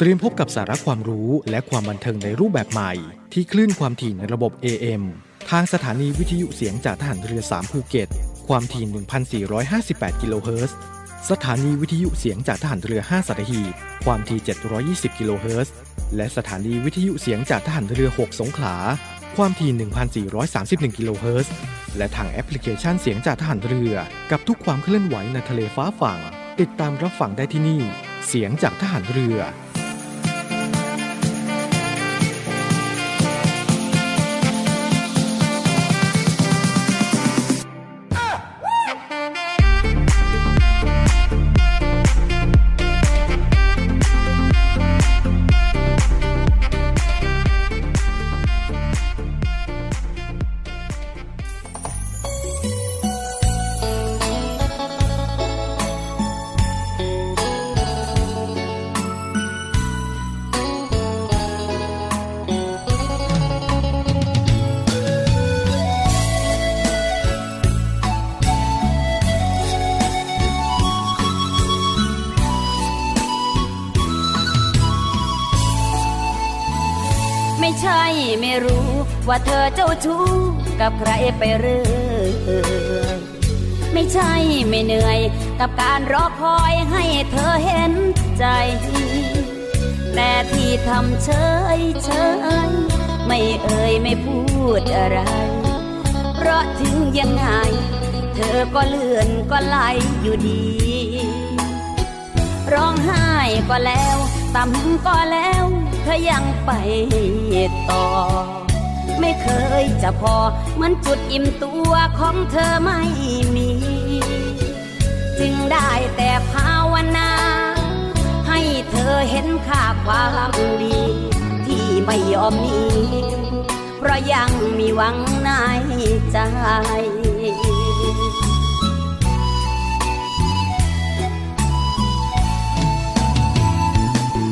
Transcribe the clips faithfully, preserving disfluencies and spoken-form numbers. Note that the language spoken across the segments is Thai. เตรียมพบกับสาระความรู้และความบันเทิงในรูปแบบใหม่ที่คลื่นความถี่ในระบบ เอ เอ็ม ทางสถานีวิทยุเสียงจากทหารเรือสามภูเก็ตความถี่ หนึ่งพันสี่ร้อยห้าสิบแปด กิโลเฮิรตซ์สถานีวิทยุเสียงจากทหารเรือห้าสัตหีบความถี่เจ็ดร้อยยี่สิบ กิโลเฮิรตซ์และสถานีวิทยุเสียงจากทหารเรือหกสงขลาความถี่ หนึ่งพันสี่ร้อยสามสิบเอ็ด กิโลเฮิรตซ์และทางแอปพลิเคชันเสียงจากทหารเรือกับทุกความเคลื่อนไหวในทะเลฟ้าฝั่งติดตามรับฟังได้ที่นี่เสียงจากทหารเรือว่าเธอเจ้าชู้กับใครไปเรื่อยไม่ใช่ไม่เหนื่อยกับการรอคอยให้เธอเห็นใจแต่ที่ทำเฉยเฉยไม่เอ่ยไม่พูดอะไรเพราะถึงยังไงเธอก็เลื่อนก็ไหลอยู่ดีร้องไห้ก็แล้วต่ำก็แล้วเธอยังไปต่อไม่เคยจะพอเหมือนจุดอิ่มตัวของเธอไม่มีจึงได้แต่ภาวนาให้เธอเห็นค่าความดีที่ไม่ยอมมีเพราะยังมีหวังในใจ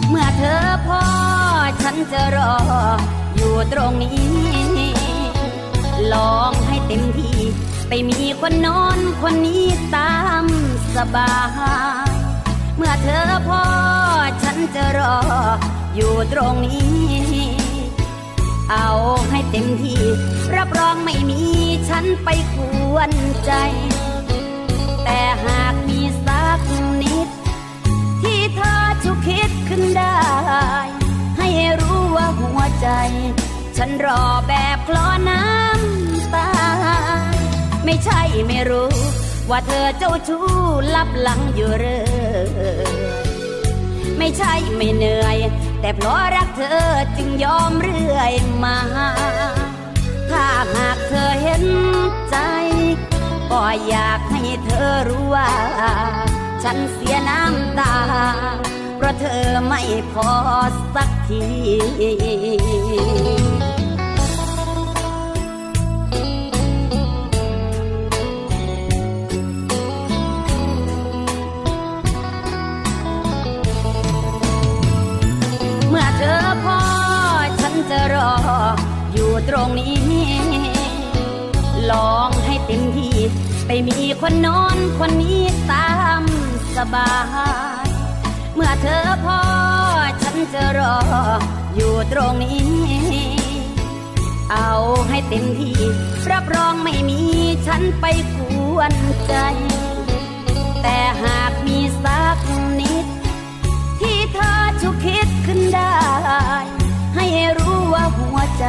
เมื่อเธอพอฉันจะรออยู่ตรงนี้ลองให้เต็มที่ไปมีคนนอนคนนี้ตามสบายเมื่อเธอพอฉันจะรออยู่ตรงนี้เอาให้เต็มที่รับรองไม่มีฉันไปกวนใจแต่หากมีสักนิดที่เธอฉุกคิดขึ้นได้ให้รู้ว่าหัวใจฉันรอแบบคลอน้ำตาไม่ใช่ไม่รู้ว่าเธอเจ้าชู้ลับหลังอยู่เรื่อยไม่ใช่ไม่เหนื่อยแต่เพราะรักเธอจึงยอมเรื่อยมาถ้าหากเธอเห็นใจก็อยากให้เธอรู้ว่าฉันเสียน้ำตาเพราะเธอไม่พอสักทีเมื่อเธอพอฉันจะรออยู่ตรงนี้ลองให้เต็มที่ไปมีคนนอนคนนี้ตามสบายเมื่อเธอพอฉันจะรออยู่ตรงนี้เอาให้เต็มที่รับรองไม่มีฉันไปกวนใจแต่หากมีสักนิดที่เธอฉุกคิดขึ้นได้ให้รู้ว่าหัวใจ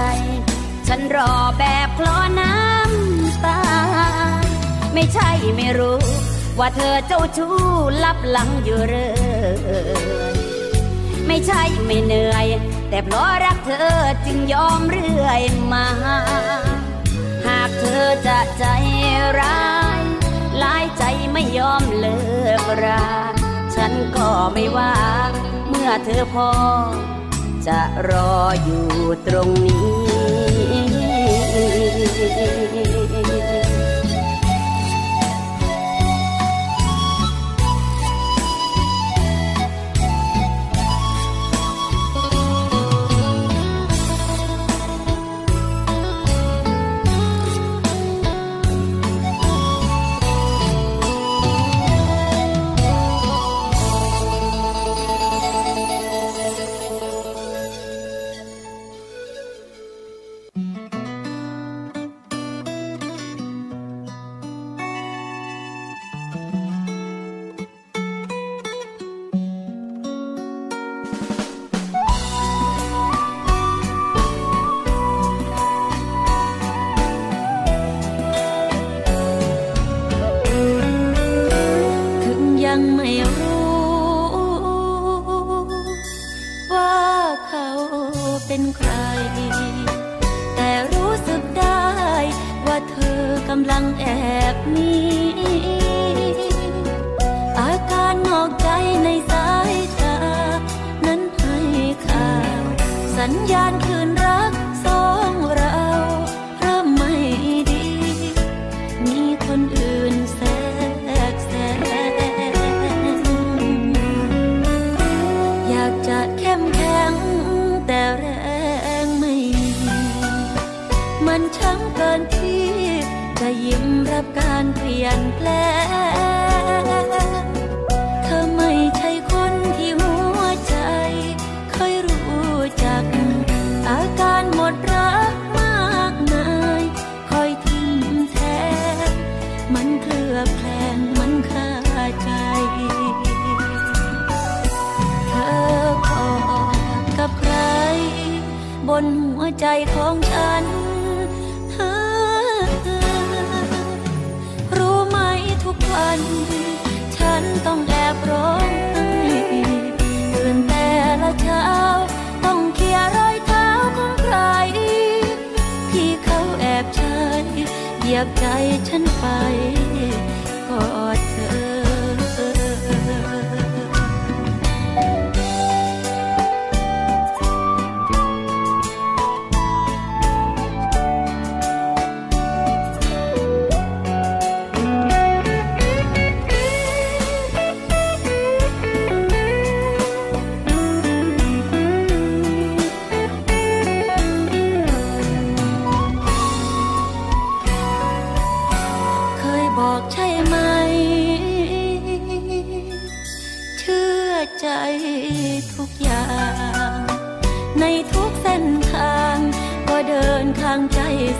ฉันรอแบบคลอน้ำตาไม่ใช่ไม่รู้ว่าเธอเจ้าชู้ลับหลังอยู่เรื่อยไม่ใช่ไม่เหนื่อยแต่เพราะรักเธอจึงยอมเรื่อยมาหากเธอจะใจร้ายหลายใจไม่ยอมเลิกราฉันก็ไม่ว่าเมื่อเธอพอจะรออยู่ตรงนี้ ำลังแอบมีอาการนอกใจในสายตานั้นให้ข่าวสัญญาณคืนรักสองเราเริ่มไม่ดีมีคนอื่นแทรกแซงอยากจะเข้มแข็งแต่แรงไม่มีมันช้ำเกินที่จะยิ้มรับการเปลี่ยนแปลงเธอไม่ใช่คนที่หัวใจเคยรู้จักอาการหมดรักมากมายคอยทิ้งแทนมันเคลือบแคลงมันคาใจเธอกอดกับใครบนหัวใจของฉันฉันต้องแอบร้องไห้ตื่นแต่ละเช้าต้องเคลียร์รอยเท้าของใครที่เขาแอบใช้เหยียบใจฉันไปกอดเธอ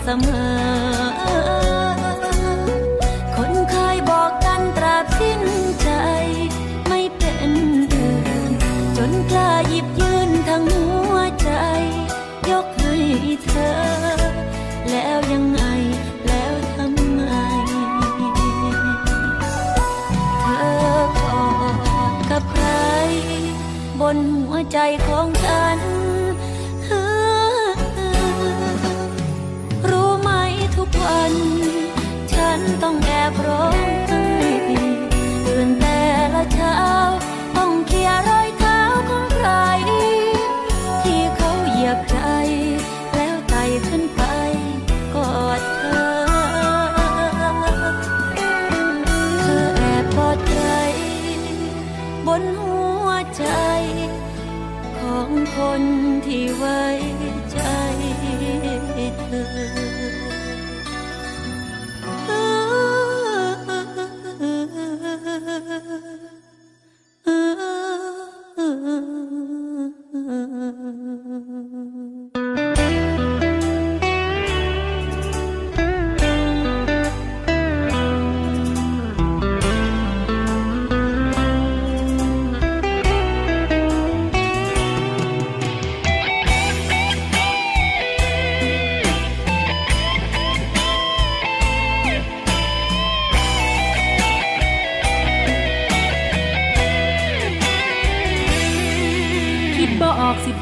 เสมอคนเคยบอกกันตราบสิ้นใจไม่เป็นเดินจนกล้าหยิบยืนทั้งหัวใจยกให้เธอแล้วยังไงแล้วทำไมเธอกอดกับใครบนหัวใจของฉันฉันต้องแอบร้องไห้ตื่นแต่ละเช้าต้องเคลียร์รอยเท้าของใครที่เขาเหยียบใจแล้วไต่ขึ้นไปกอดเธอเธอแอบกอดใครบนหัวใจของคนที่ไว้ใจเธอ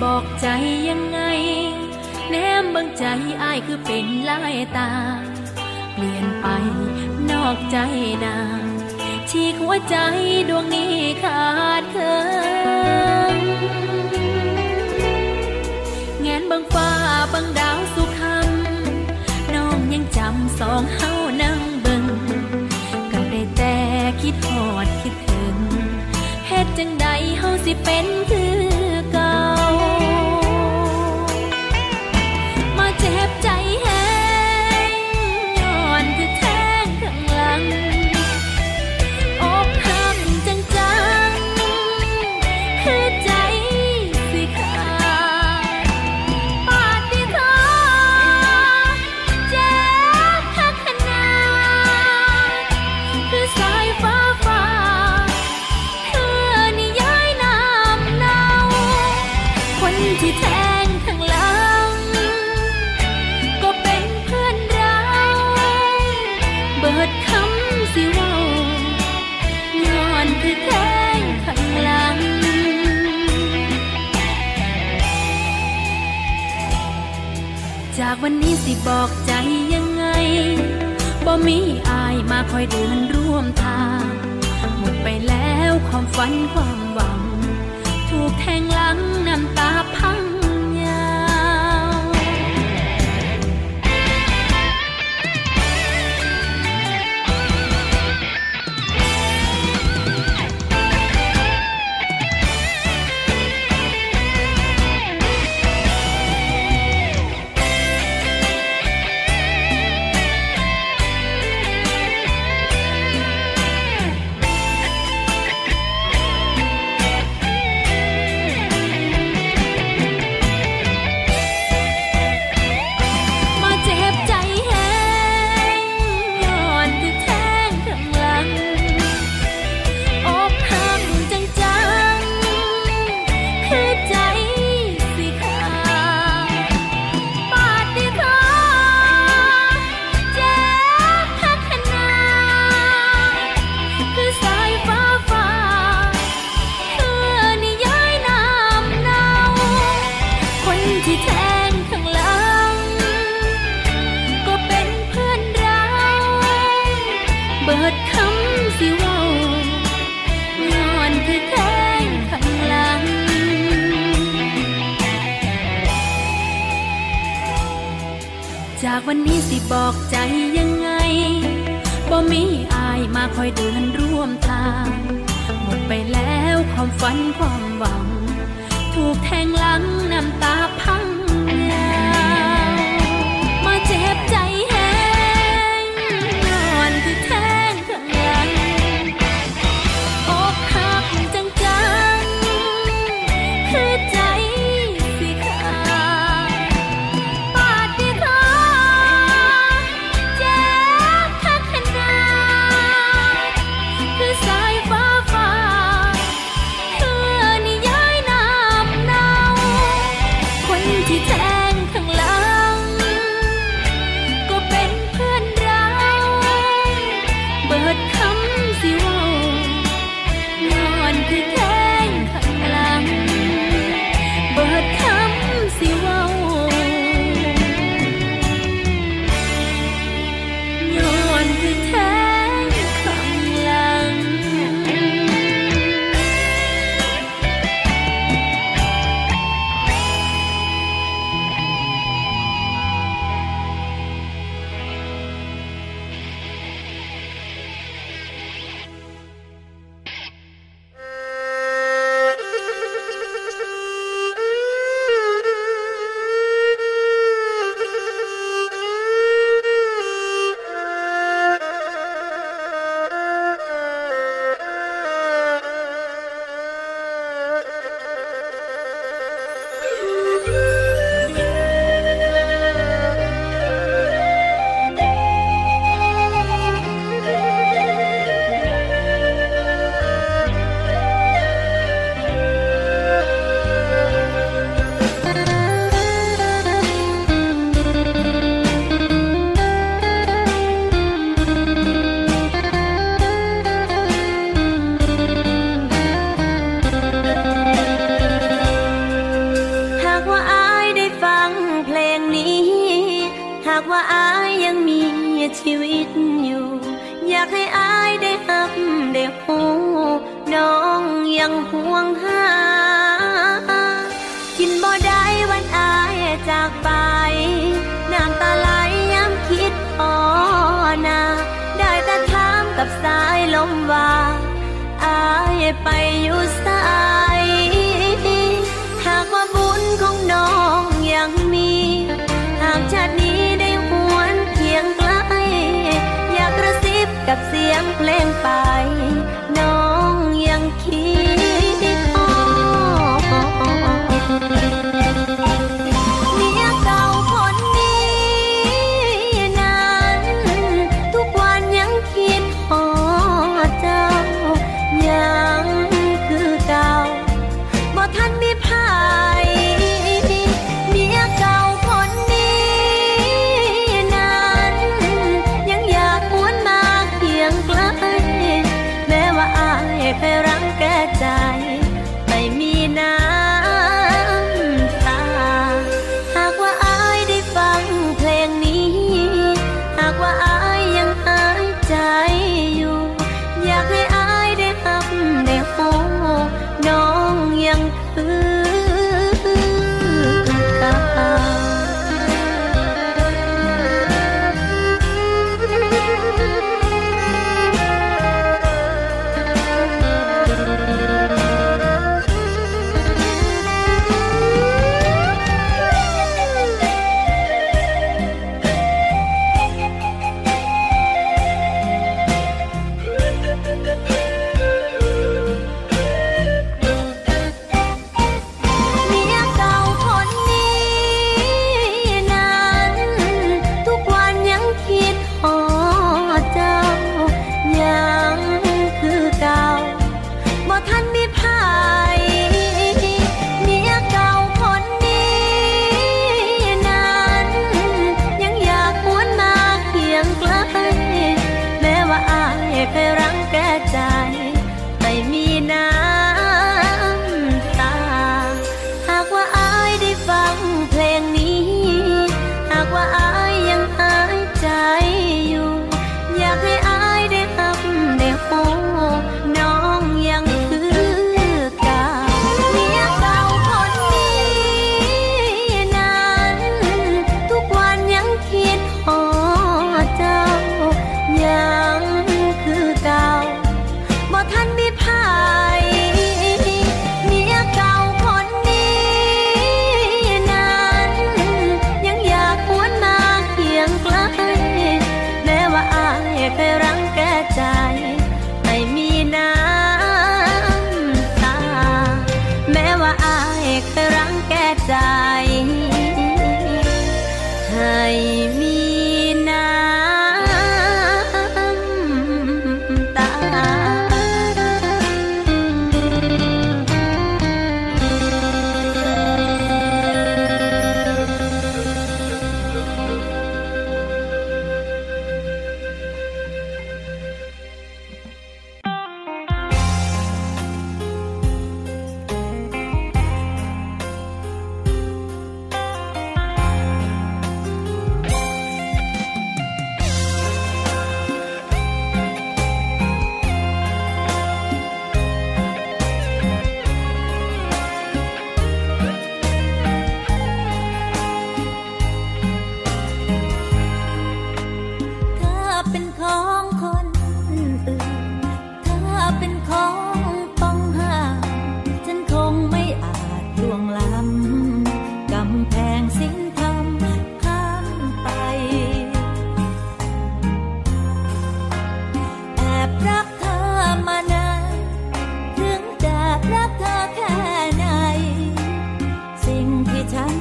บอกใจยังไงแนมบังใจอ้ายคือเป็นลายตาเปลี่ยนไปนอกใจนางชีกหัวใจดวงนี้ขาดเคิงแงนบังฟ้าบังดาวสุขคำน้องยังจำสองเฮานั่งเบิ่งก็ได้แต่คิดหอดคิดถึงเฮ็ดจังใดเฮาสิเป็นคือเก่ามาเจ็บใจแห้งย้อนคือแท่งข้างหลังอกหักจังจังคือใจสิขาดปาฏิหาริย์เจ็บคักขนาดคือสายฟ้าฟ้าที่แทงข้างหลังก็เป็นเพื่อนเราเบิดคำสิเว้าย้อนที่แทงข้างหลังจากวันนี้สิบอกใจยังไงบ่ มีอายมาคอยเดินร่วมทางหมดไปแล้วความฝันความหวังถูกแทงหลังน้ำตาพังจากวันนี้สิบอกใจยังไงบ่มีอายมาคอยเดินร่วมทางหมดไปแล้วความฝันความหวังถูกแทงหลังน้ำตาพังแล้วมาเจ็บใจแห้งนอนที่แทงข้างหลังอกหักจังจังคือใจเพลงไปน้องยังคิด คิดหอเจ้ายังคือเก่าบ่ทันมีไผเมียเก่าคนนี้นั้นยังอยากหวนมาเคียงไกลแม้ว่าอายเคยรังแกใจไม่มีน้ำตาหากว่าอายได้ฟังเพลงนี้หากว่าอายยังหายใจอยู่อยากให้อายได้หักได้โหน้องยังคือเก่าเมียเก่าคนนี้นั้นทุกวันยังคิดหอเจ้ายังคือเก่าบ่ทันมีไผเมียเก่าคนนี้นั้นยังอยากหวนมาเคียงไกลแม้ว่าอายเคยรังแกใจไม่มีน้ำตาแม้ว่าอายเคยรังแกใจให้มีน้ำตาบนโลกเดียวกันไม่อยากรอชาติหน้าอยากเป็นแฟนเธอ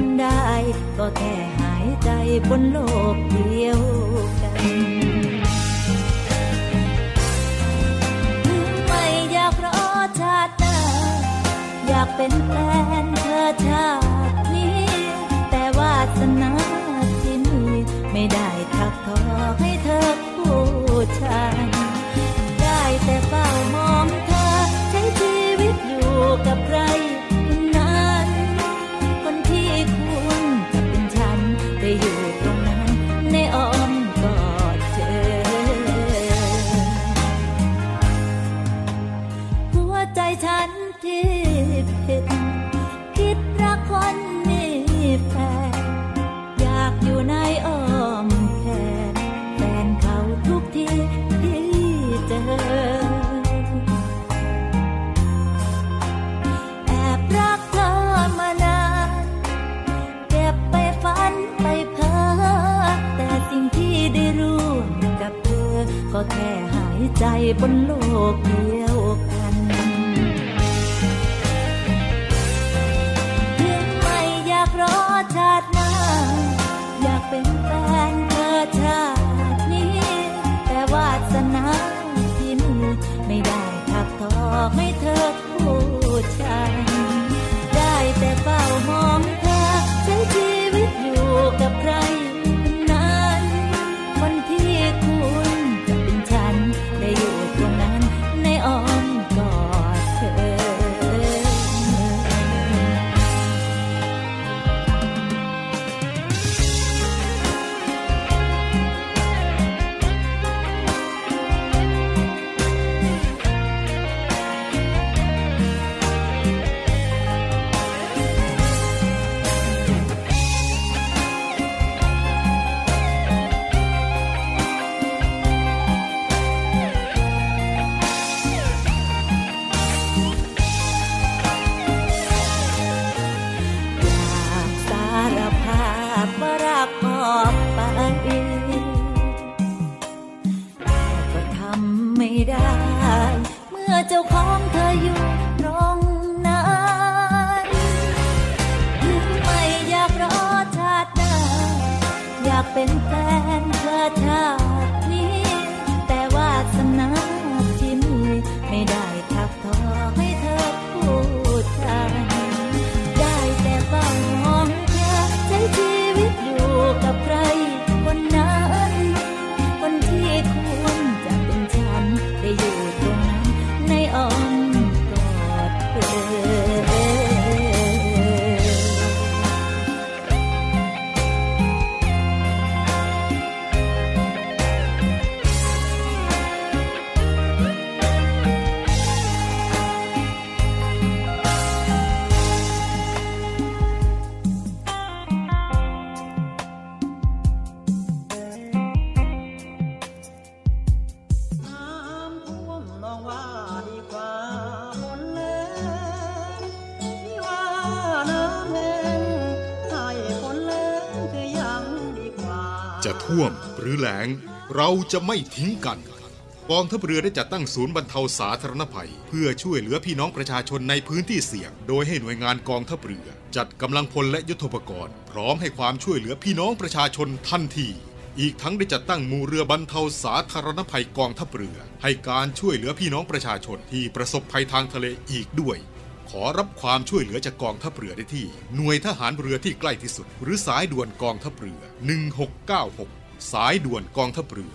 ชาตินี้แต่วาสนาที่มีไม่ได้ทักทอให้เธอคู่ฉันได้แต่เฝ้ามองเธอใช้ชีวิตอยู่กับใครฉันที่ผิดคิดรักคนมีแฟนอยากอยู่ในอ้อมแขนแฟนเขาทุกทีที่เจอแอบรักเธอมานานเก็บไปฝันไปเพ้อแต่สิ่งที่ได้รู้กับเธอก็แค่หายใจบนโลกเดียวกันรอชาติหน้าอยากเป็นแฟนเธอชาตินี้แต่วาสนาที่มีไม่ได้ทักทอให้เธอคู่ฉันได้แต่เฝ้ามองเธอใช้ชีวิตอยู่กับใครนั้นคนที่คุณจะเป็นฉันได้อยู่ตรงนั้นในอ้อมกอดเธอ ท่วมหรือแล้งเราจะไม่ทิ้งกันกองทัพเรือได้จัดตั้งศูนย์บรรเทาสาธารณภัยเพื่อช่วยเหลือพี่น้องประชาชนในพื้นที่เสี่ยงโดยให้หน่วยงานกองทัพเรือจัดกำลังพลและยุทโธปกรณ์พร้อมให้ความช่วยเหลือพี่น้องประชาชนทันทีอีกทั้งได้จัดตั้งหมู่เรือบรรเทาสาธารณภัยกองทัพเรือให้การช่วยเหลือพี่น้องประชาชนที่ประสบภัยทางทะเลอีกด้วยขอรับความช่วยเหลือจากกองทัพเรือได้ที่หน่วยทหารเรือที่ใกล้ที่สุดหรือสายด่วนกองทัพเรือหนึ่งหกเก้าหกสายด่วนกองทัพเรือ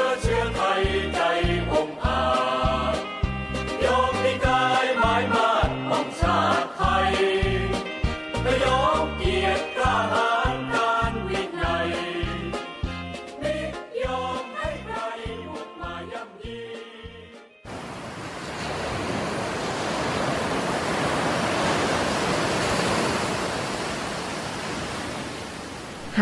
เชื้อไทยใจองอาจยอมให้กายหมายมาดของชาติไทยและยอมเกียรติกล้าหาญการวินัยไม่ยอมให้ใครบุกมาย่ำยีห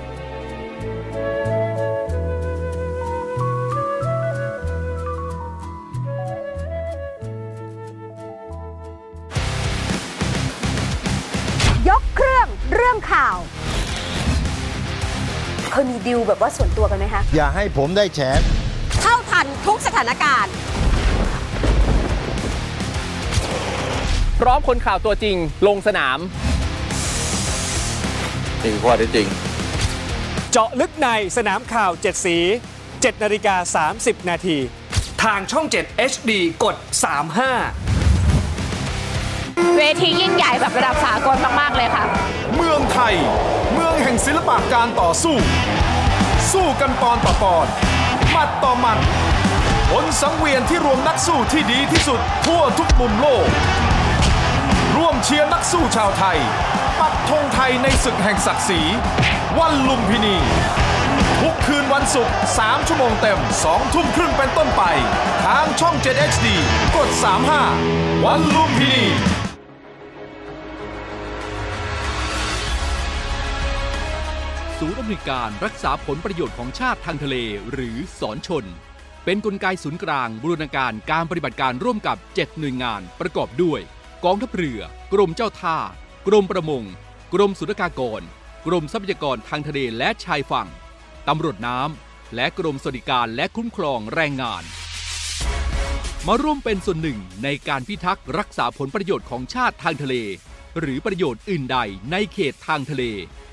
ปยกเครื่องเรื่องข่าวเคยมีดิวแบบว่าส่วนตัวกันไหมคะอย่าให้ผมได้แฉเท่าทันทุกสถานการณ์พร้อมคนข่าวตัวจริงลงสนามจริงข้อเท็จจริงเจาะลึกในสนามข่าวเจ็ดสีเจ็ดนาฬิกาสามสิบนาทีทางช่องเจ็ด เอช ดี กดสามสิบห้าเวทียิ่งใหญ่แบบระดับสากลมากๆเลยค่ะเมืองไทยเมืองแห่งศิลปะการต่อสู้สู้กันปอนต่อปอนหมัดต่อหมัดบนสังเวียนที่รวมนักสู้ที่ดีที่สุดทั่วทุกมุมโลกร่วมเชียร์นักสู้ชาวไทยปักธงไทยในศึกแห่งศักดิ์ศรีวันลุมพินีทุกคืนวันศุกร์สามชั่วโมงเต็มสองทุ่มครึ่งเป็นต้นไปทางช่องเจ็ด เอช ดี กดสามสิบห้าวันลุมพินีศูนย์อำนวยการรักษาผลประโยชน์ของชาติทางทะเลหรือสอนชนเป็นกลไกศูนย์กลางบูรณาการการปฏิบัติการร่วมกับเจ็ดหน่วยงานประกอบด้วยกองทัพเรือกรมเจ้าท่ากรมประมงกรมศุลกากรกรมทรัพยากรทางทะเลและชายฝั่งตำรวจน้ำและกรมสวัสดิการและคุ้มครองแรงงานมาร่วมเป็นส่วนหนึ่งในการพิทักษ์รักษาผลประโยชน์ของชาติทางทะเลหรือประโยชน์อื่นใดในเขตทางทะเล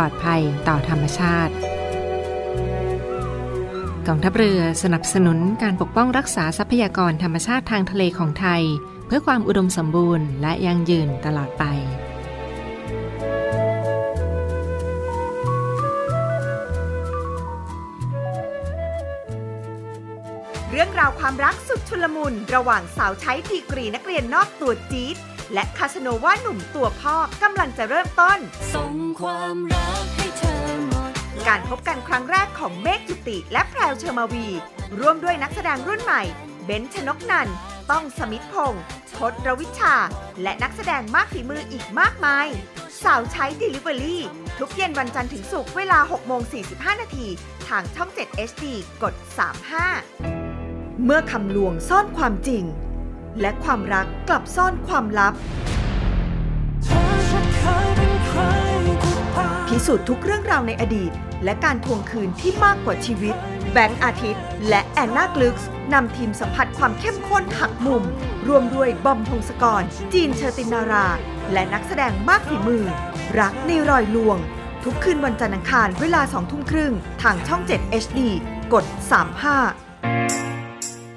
ปลอดภัยต่อธรรมชาติกองทัพเรือสนับสนุนการปกป้องรักษาทรัพยากรธรรมชาติทางทะเลของไทยเพื่อความอุดมสมบูรณ์และยั่งยืนตลอดไป รื่องราวความรักสุดชุลมุนระหว่างสาวใช้ดีกรีนักเรียนนอกตัวจี๊ดและคาสโนวาหนุ่มตัวพ่อกำลังจะเริ่มต้นส่งความรักให้เธอหมดการพบกันครั้งแรกของเมฆจุติและแพรวเชอร์มาวีร่วมด้วยนักแสดงรุ่นใหม่เบนชนกนันท์ต้องสมิทธพงษ์พจน์รวิชาและนักแสดงมากฝีมืออีกมากมายสาวใช้ Delivery ทุกเย็นวันจันทร์ถึงศุกร์เวลา หกโมงสี่สิบห้า นาทีทางช่องเจ็ด เอช ดี กด สามสิบห้า เมื่อคำลวงซ่อนความจริงและความรักกลับซ่อนความลับพิสูจน์ทุกเรื่องราวในอดีตและการทวงคืนที่มากกว่าชีวิตแบงค์อาทิตย์และแอนนากลึกซ์นำทีมสัมผัสความเข้มข้นหักมุมรวมด้วยบอมพงศกรจีนเชอตินาราและนักแสดงมากฝีมือรักในรอยลวงทุกคืนวันจันทร์อังคารเวลาสองทุ่มครึ่งทางช่องเจ็ด เอช ดี กด สามสิบห้า เ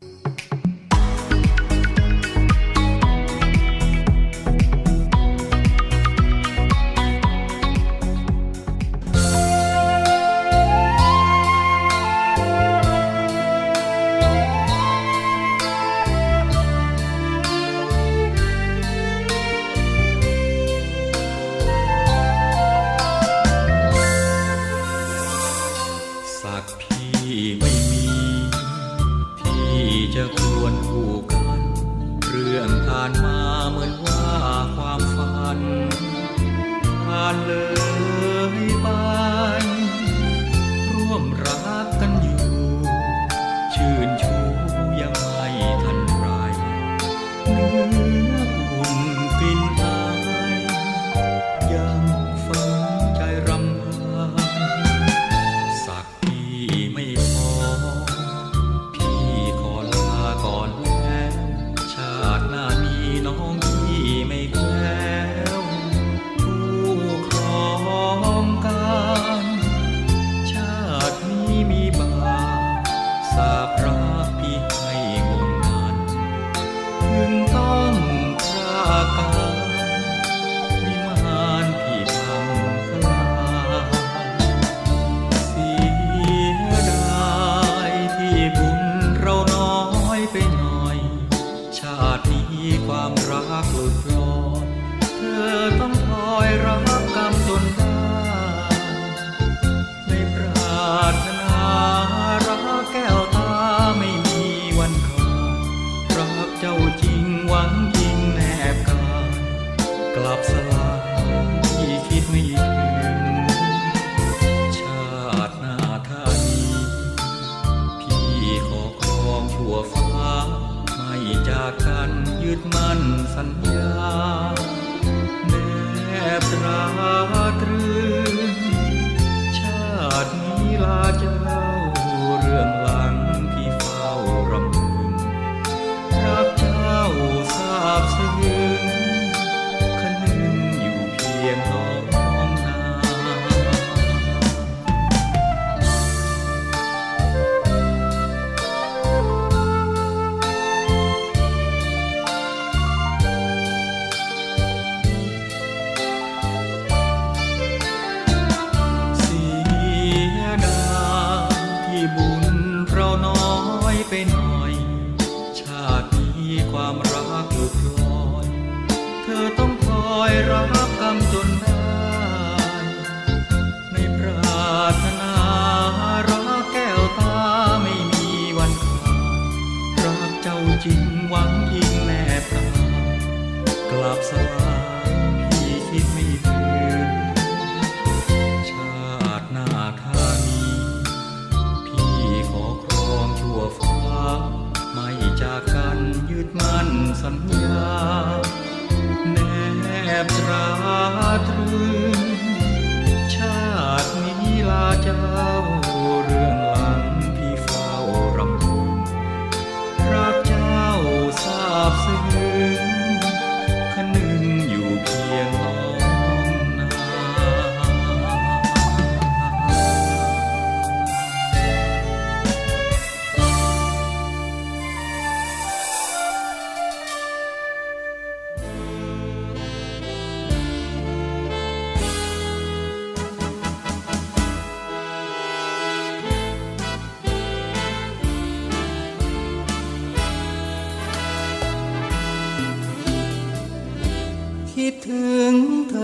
สักพี่ไม่มีที่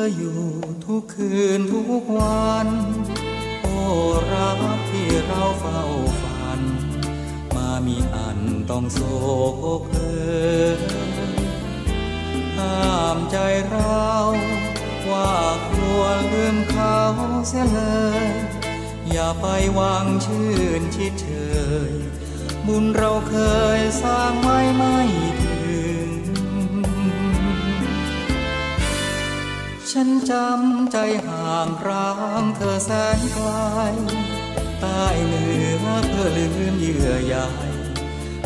ออยู่ทุกคืนทุกวันโอ้รักที่เราเฝ้าฝันมามีอันต้องโศกเอ่ยห้ามใจเราว่ากลัวลืมเขาเสียเลยอย่าไปวางชื่นชิดเชยบุญเราเคยสร้างไว้ไม่ถึงฉันจำใจห่างร้างเธอแสนไกลใต้เหนือเพื่อลืมเยื่อใย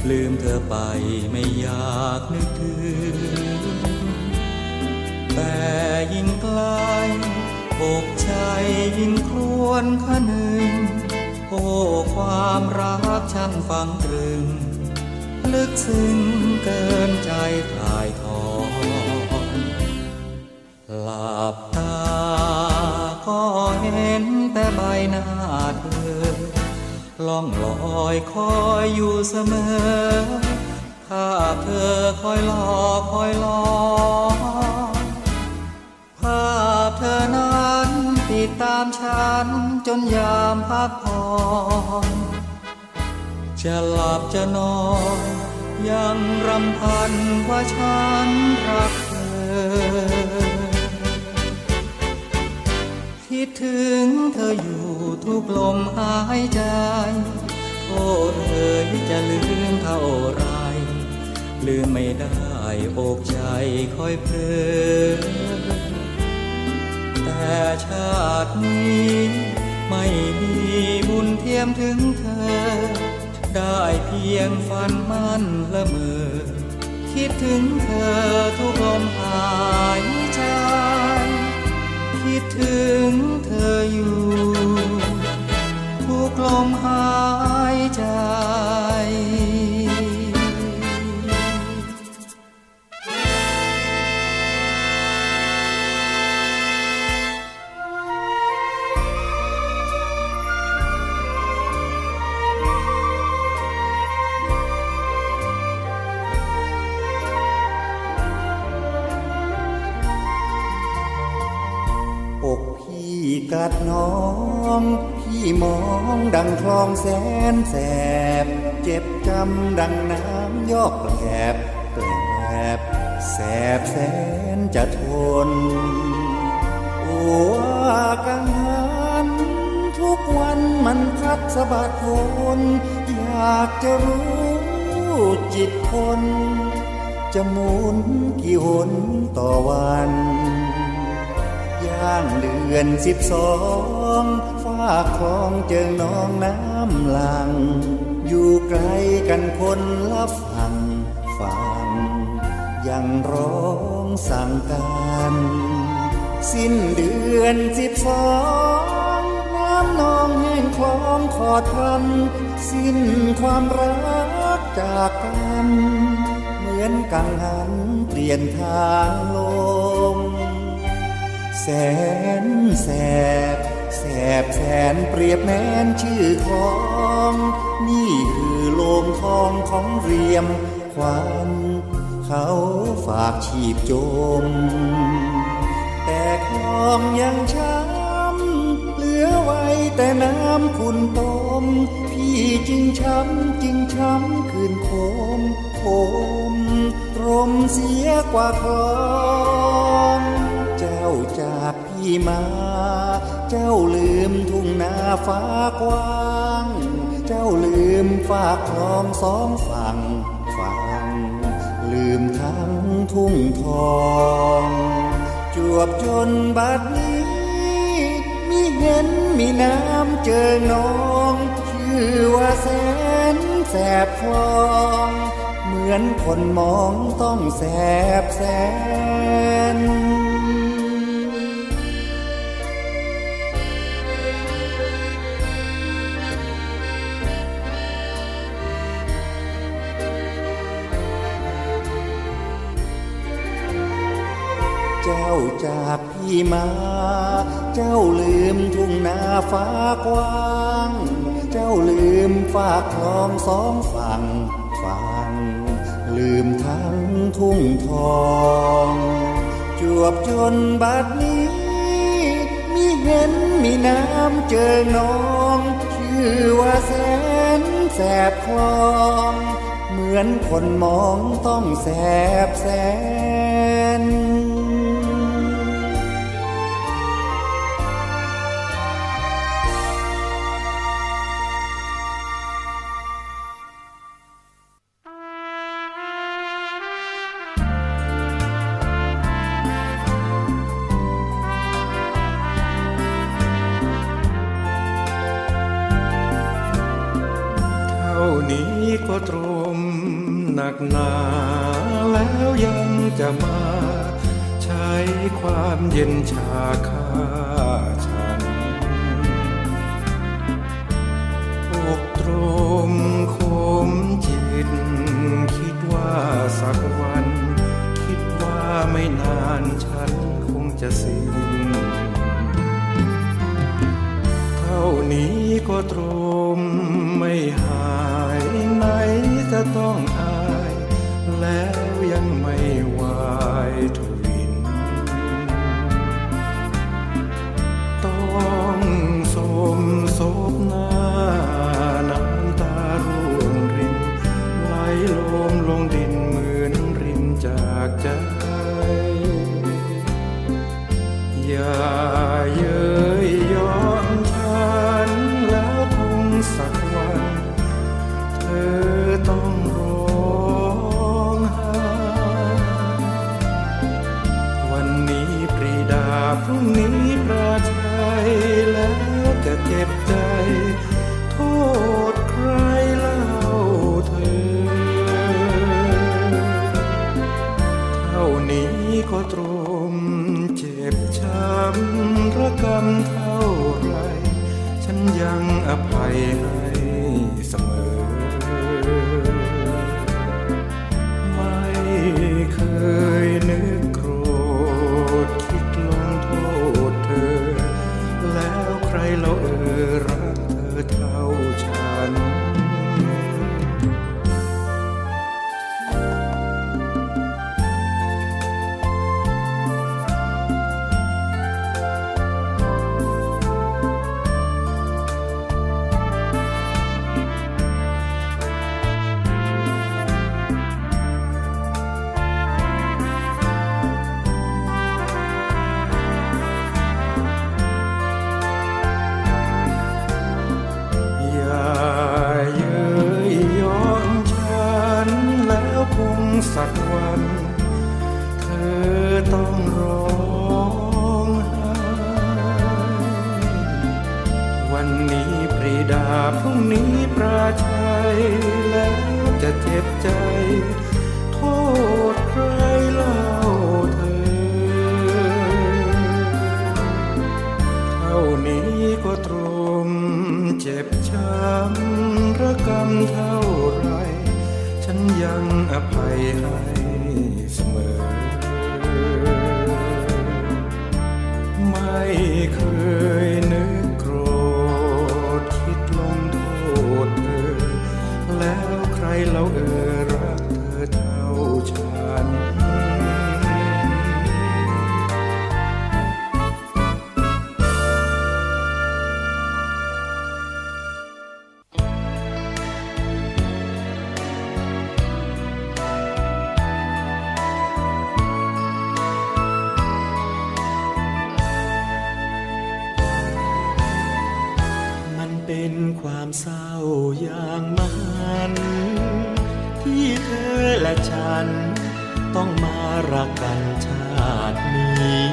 ลืมเธอไปไม่อยากนึกถึงแต่ยิ่งไกลอกใจยิ่งครวญคำหนึ่งโอ้ความรักช่างฝังตรึงลึกซึ้งเกินใจถ่ายทอดหลับตาก็เห็นแต่ใบหน้าเธอล่องลอยคอยอยู่เสมอถ้าเธอคอยรอคอยรอภาพเธอนั้นติดตามฉันจนยามพักผ่อนจะหลับจะนอนยังรำพันว่าฉันรักเธอคิดถึงเธออยู่ทุกลมหายใจโอ้เธอจะลืมเท่าไรลืมไม่ได้อกใจคอยเพลินแต่ชาตินี้ไม่มีบุญเทียมถึงเธอได้เพียงฝันมันละเมอคิดถึงเธอทุกลมหายใจคิดถึงเธออยู่ทุกลมหายใจอกพี่กัดน้องพี่มองดังคลองแสนแสบเจ็บจำดังน้ำยอกแกลบแกลบแสบแสนจะทนโอ้อาการทุกวันมันพัดสะบัดวนอยากจะรู้จิตคนจะหมุนกี่หนต่อวันย่างเดือนสิบสองฟ้าคลองเจิงน้องน้ำหลังอยู่ไกลกันคนละฝั่งฟังยังร้องสั่งการสิ้นเดือนสิบสองน้ำนองแห้งคลองขอดพันสิ้นความรักจากกันเหมือนกังหันเปลี่ยนทางลมแสนแสบแสบแสนเปรียบแม้นชื่อของนี่คือโลมทองของเรียมควันเขาฝากชีพจมแต่คลองยังช้ำเหลือไว้แต่น้ำขุ่นต้มพี่จึงช้ำจึงช้ำคืนโคมโคมรมเสียกว่าคลองเจ้าจากพี่มาเจ้าลืมทุ่งนาฟ้ากว้างเจ้าลืมฝากคลองสองฝั่งฝั่งลืมทั้งทุ่งทองจวบจนบัดนี้มีเงินมีน้ำเจอน้องชื่อว่าแสนแสบคลองเหมือนคนมองต้องแสบแสนเจ้าจากพี่มาเจ้าลืมทุ่งนาฟ้ากว้างเจ้าลืมฝากคลองสองฝั่งฝั่งลืมทั้งทุ่งทอง จวบจนบัดนี้มีเงินมีน้ำเจอน้องชื่อว่าแสนแสบคลองเหมือนคนมองต้องแสบแสนก็ตรมหนักหนาแล้วยังจะมาใช้ความเย็นชาฆ่าฉันอกตรมคมจิตคิดว่าสักวันคิดว่าไม่นานฉันคงจะสิ้นเท่านี้ก็ตรมไม่หายไหนจะต้องอายแล้วยังไม่วายทวินต้องสมโศกหน้าน้ำตาร่วงรินไหลโลมลงดินเหมือนรินจากใจอย่าเย้ยย้อนฉันแล้วคงสักวันเธอต้องร้องไห้วันนี้ปรีดาพรุ่งนี้ประชัยแล้วจะเจ็บใจโทษใครเล่าเธอเท่านี้ก็ตรมเจ็บช้ำระกำเท่าไรฉันยังอภัยให้เสมอเคยนึกโกรธคิดลงโทษเธอแล้วใครเล่าเออรักเธอเท่าฉันสักวันเธอต้องร้องไห้วันนี้ปรีดาพรุ่งนี้ประชัยแล้วจะเจ็บใจโทษใครเล่าเธอเท่านี้ก็ตรมเจ็บช้ำระกำเท่าไรฉันยังอภัยให้เสมอไม่เคยนึกโกรธคิดลงโทษเธอแล้วใครเล่าเออรักเธอเท่าฉันเศร้าอย่างมันที่เธอและฉันต้องมารักกันชาตินี้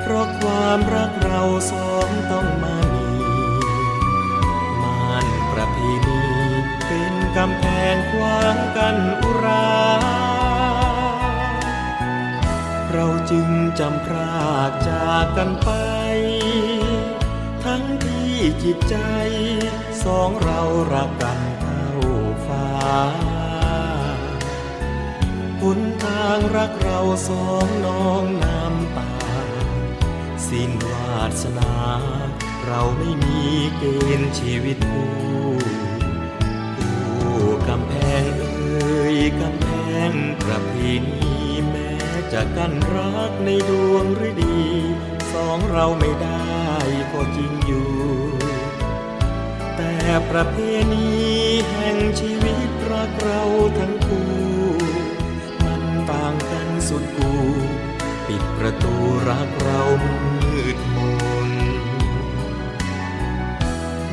เพราะความรักเราสองต้องมามีม่านประเพณีเป็นกำแพงขวางกันอุราเราจึงจำพรากจากกันไปทั้งที่จิตใจสองเรารักกันเท่าฟ้าหนทางรักเราสองน้องน้ำตาสิ้นวาสนาเราไม่มีเกณฑ์ชีวิตคู่คู่กำแพงเอ่ยกำแพงประเพณีแม่ จะกั้นรักในดวงหรือดีสองเราไม่ได้ก็จริงอยู่แต่ประเพณีแห่งชีวิตรักเราทั้งคู่มันต่างกันสุดกูปิดประตูรักเรามืดมน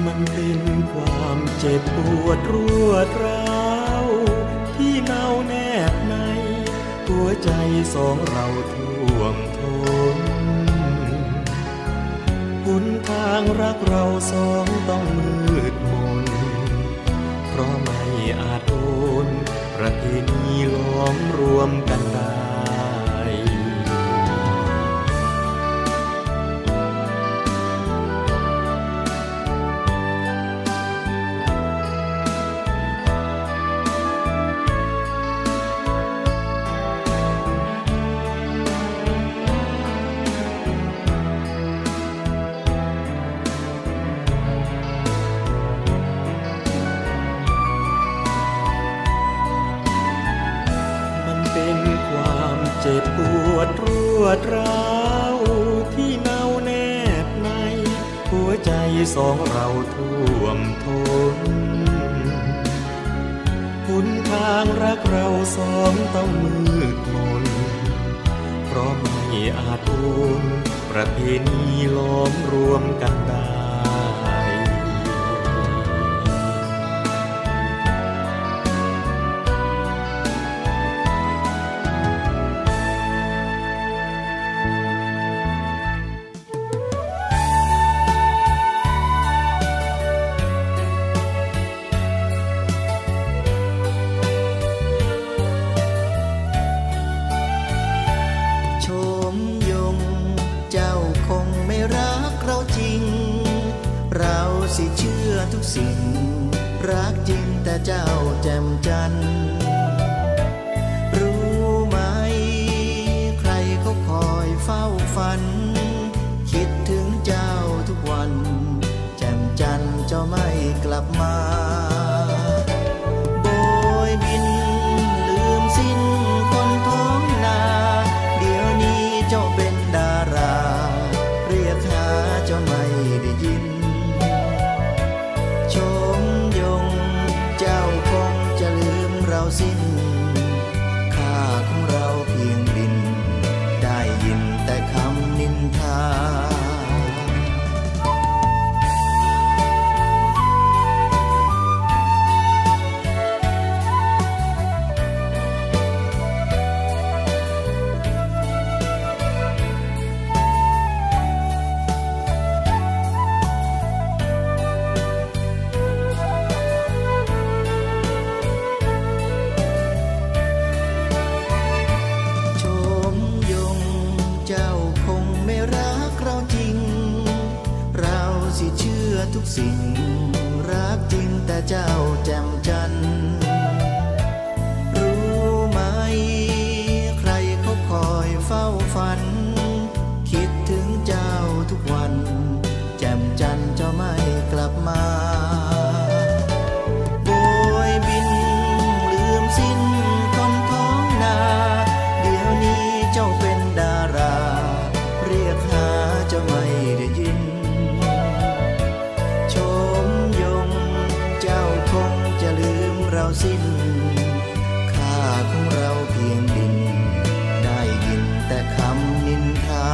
มันเป็นความเจ็บปวดรวดร้าวที่เน่าแนบในหัวใจสองเราท่วมท้นหนทางรักเราสองต้องมืดมนเพราะไม่อาจโอนประเพณีล้อมรวมกันได้เจ็บปวดรวดร้าวที่เน่าแนบในหัวใจสองเราท่วมท้นหนทางรักเราสองต้องมืดมนเพราะไม่อาจโอนประเพณีล้อมรวมกันได้รักจริงแต่เจ้าแจ่มจันทร์รู้ไหมใครเขาคอยเฝ้าฝันคิดถึงเจ้าทุกวันแจ่มจันทร์เจ้าไม่กลับมาโบยบินลืมสิ้นคนท้องนาเดี๋ยวนี้เจ้าเป็นดาราเรียกหาเจ้าไม่ได้ยินสิ้นค่าของเราเพียงดินได้ยินแต่คำนินทาสิ่งรักจริงแต่เจ้าแจ่มจันทร์รู้ไหมใครเขาคอยเฝ้าฝันคิดถึงเจ้าทุกวันแจ่มจันทร์เจ้าไม่กลับมาโบยบินลืมสิ้นคนท้องนาเดี๋ยวนี้เจ้าเป็นดาราเรียกหาเจ้าไม่ได้ยินเราสิ้นค่าของเราเพียงดินได้ยินแต่คำนินทา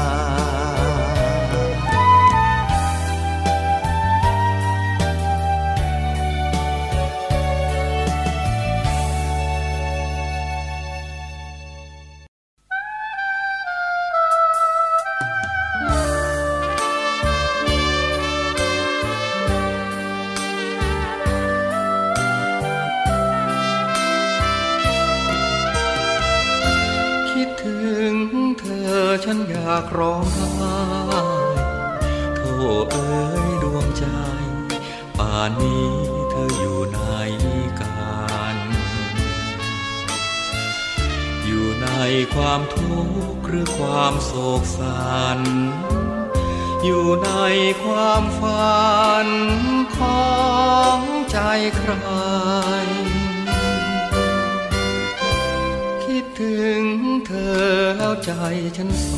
ฉันอยากร้องไห้โธ่เอ๋ยดวงใจป่านนี้เธออยู่ไหนกันอยู่ในความทุกข์หรือความโศกสันอยู่ในความฝันของใจใครคิดถึงเธอ อแล้วใจฉันโศ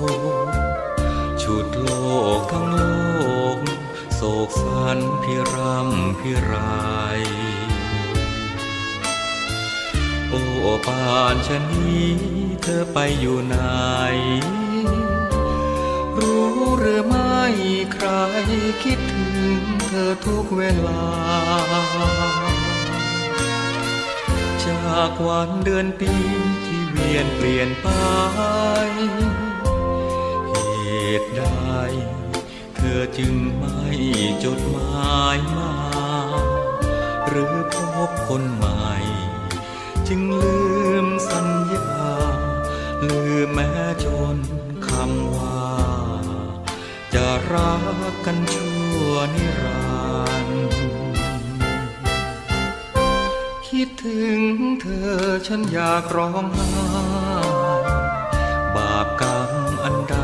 กฉุดโลกทั้งโลกโศกสันพิรำพิไรโอ้ปานชะนีเธอไปอยู่ไหนรู้หรือไม่ใครคิดถึงเธอทุกเวลาจากวันเดือนปีที่เวียนเปลี่ยนไปเหตุใดเธอจึงไม่จดหมายมาหรือพบคนใหม่จึงลืมสัญญาลืมแม้จนคำว่าจะรักกันชั่วนิรันดร์คิดถึงเธอฉันอยากร้องไห้บาปกรรมอันใด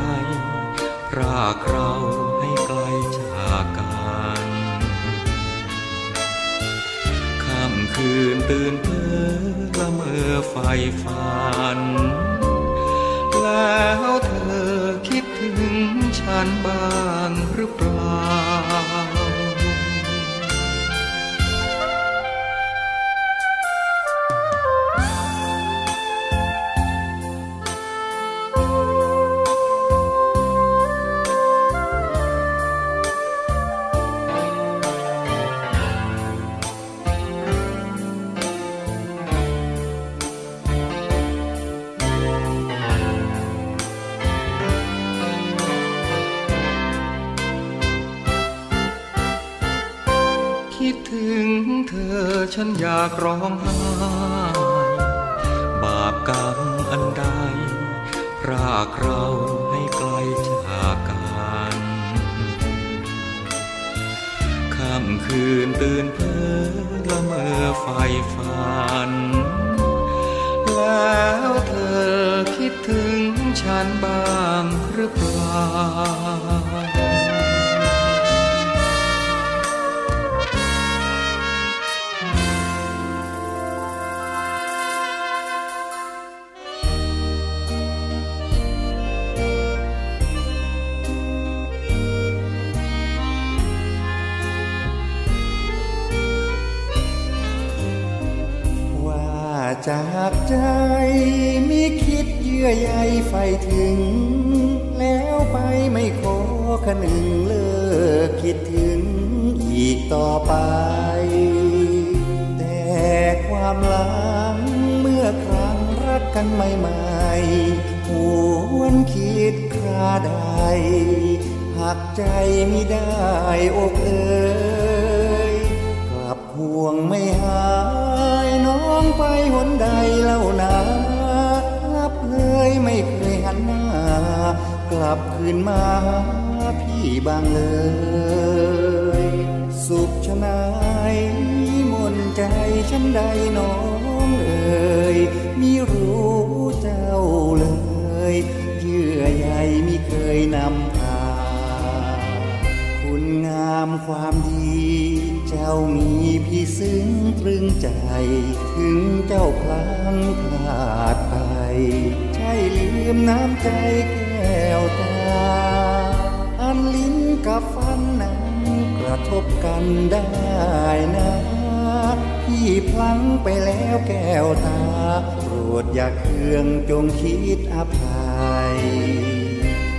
รากเราให้ไกลจากกันค่ำคืนตื่นเพ้อละเมอไฟฝันแล้วเธอคิดถึงฉันบ้างหรือเปล่าฉันอยากร้องไห้บาปกรรมอันใดพรากเราให้ไกลจากกันค่ำคืนตื่นเพ้อละเมอไฟฝันแล้วเธอคิดถึงฉันบ้างหรือเปล่าจากใจมิคิดเยื่อใยไฟถึงแล้วไปไม่ขอคนึงเลิกคิดถึงอีกต่อไปแต่ความหลังเมื่อครั้งรักกันใหม่ๆหวนคิดคราใดหักใจมิได้อกเอ่ยกลับห่วงไม่หายน้องไปหนใดเล่าหนาลับเลยไม่เคยหันหน้ากลับคืนมาพี่บางเลยสุขชนายมนใจฉันใดน้องเอ่ยมิรู้เจ้าเลยเยื่อใยมิเคยนำพาคุณงามความดีเจ้ามีพี่ซึ้งตรึงใจถึงเจ้าพลังพลาดไปใช่ลืมน้ำใจแก้วตาอันลิ้นกับฟันนั้นกระทบกันได้นะพี่พลังไปแล้วแก้วตาโปรดอย่าเคืองจงคิดอภัย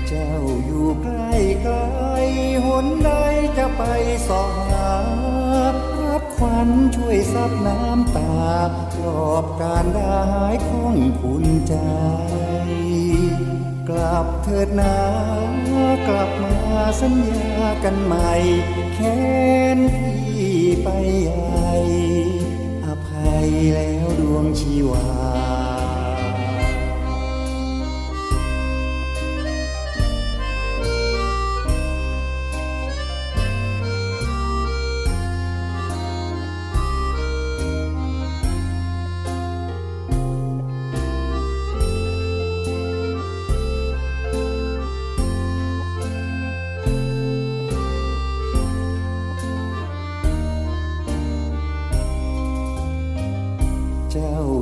เจ้าอยู่ใกล้ไกลหนใดจะไปสอหารับขวัญช่วยซับน้ำตาปลอบการได้หายของคุณใจกลับเถิดนากลับมาสัญญากันใหม่แค้นพี่ไปใหญ่อภัยแล้วดวงชีวา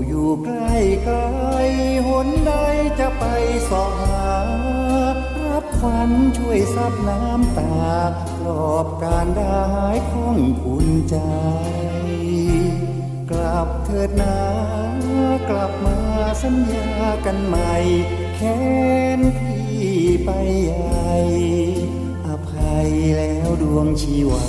อยู่ใกล้ไกลหนใด จะไปสอหารับฝันช่วยซับน้ำตาปลอบการได้ของคุณใจกลับเถิดนะกลับมาสัญญากันใหม่แค้นพี่ไปใหญ่อภัยแล้วดวงชีวา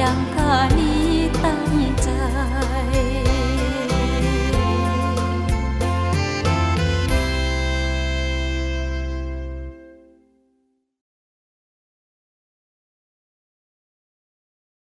ดัง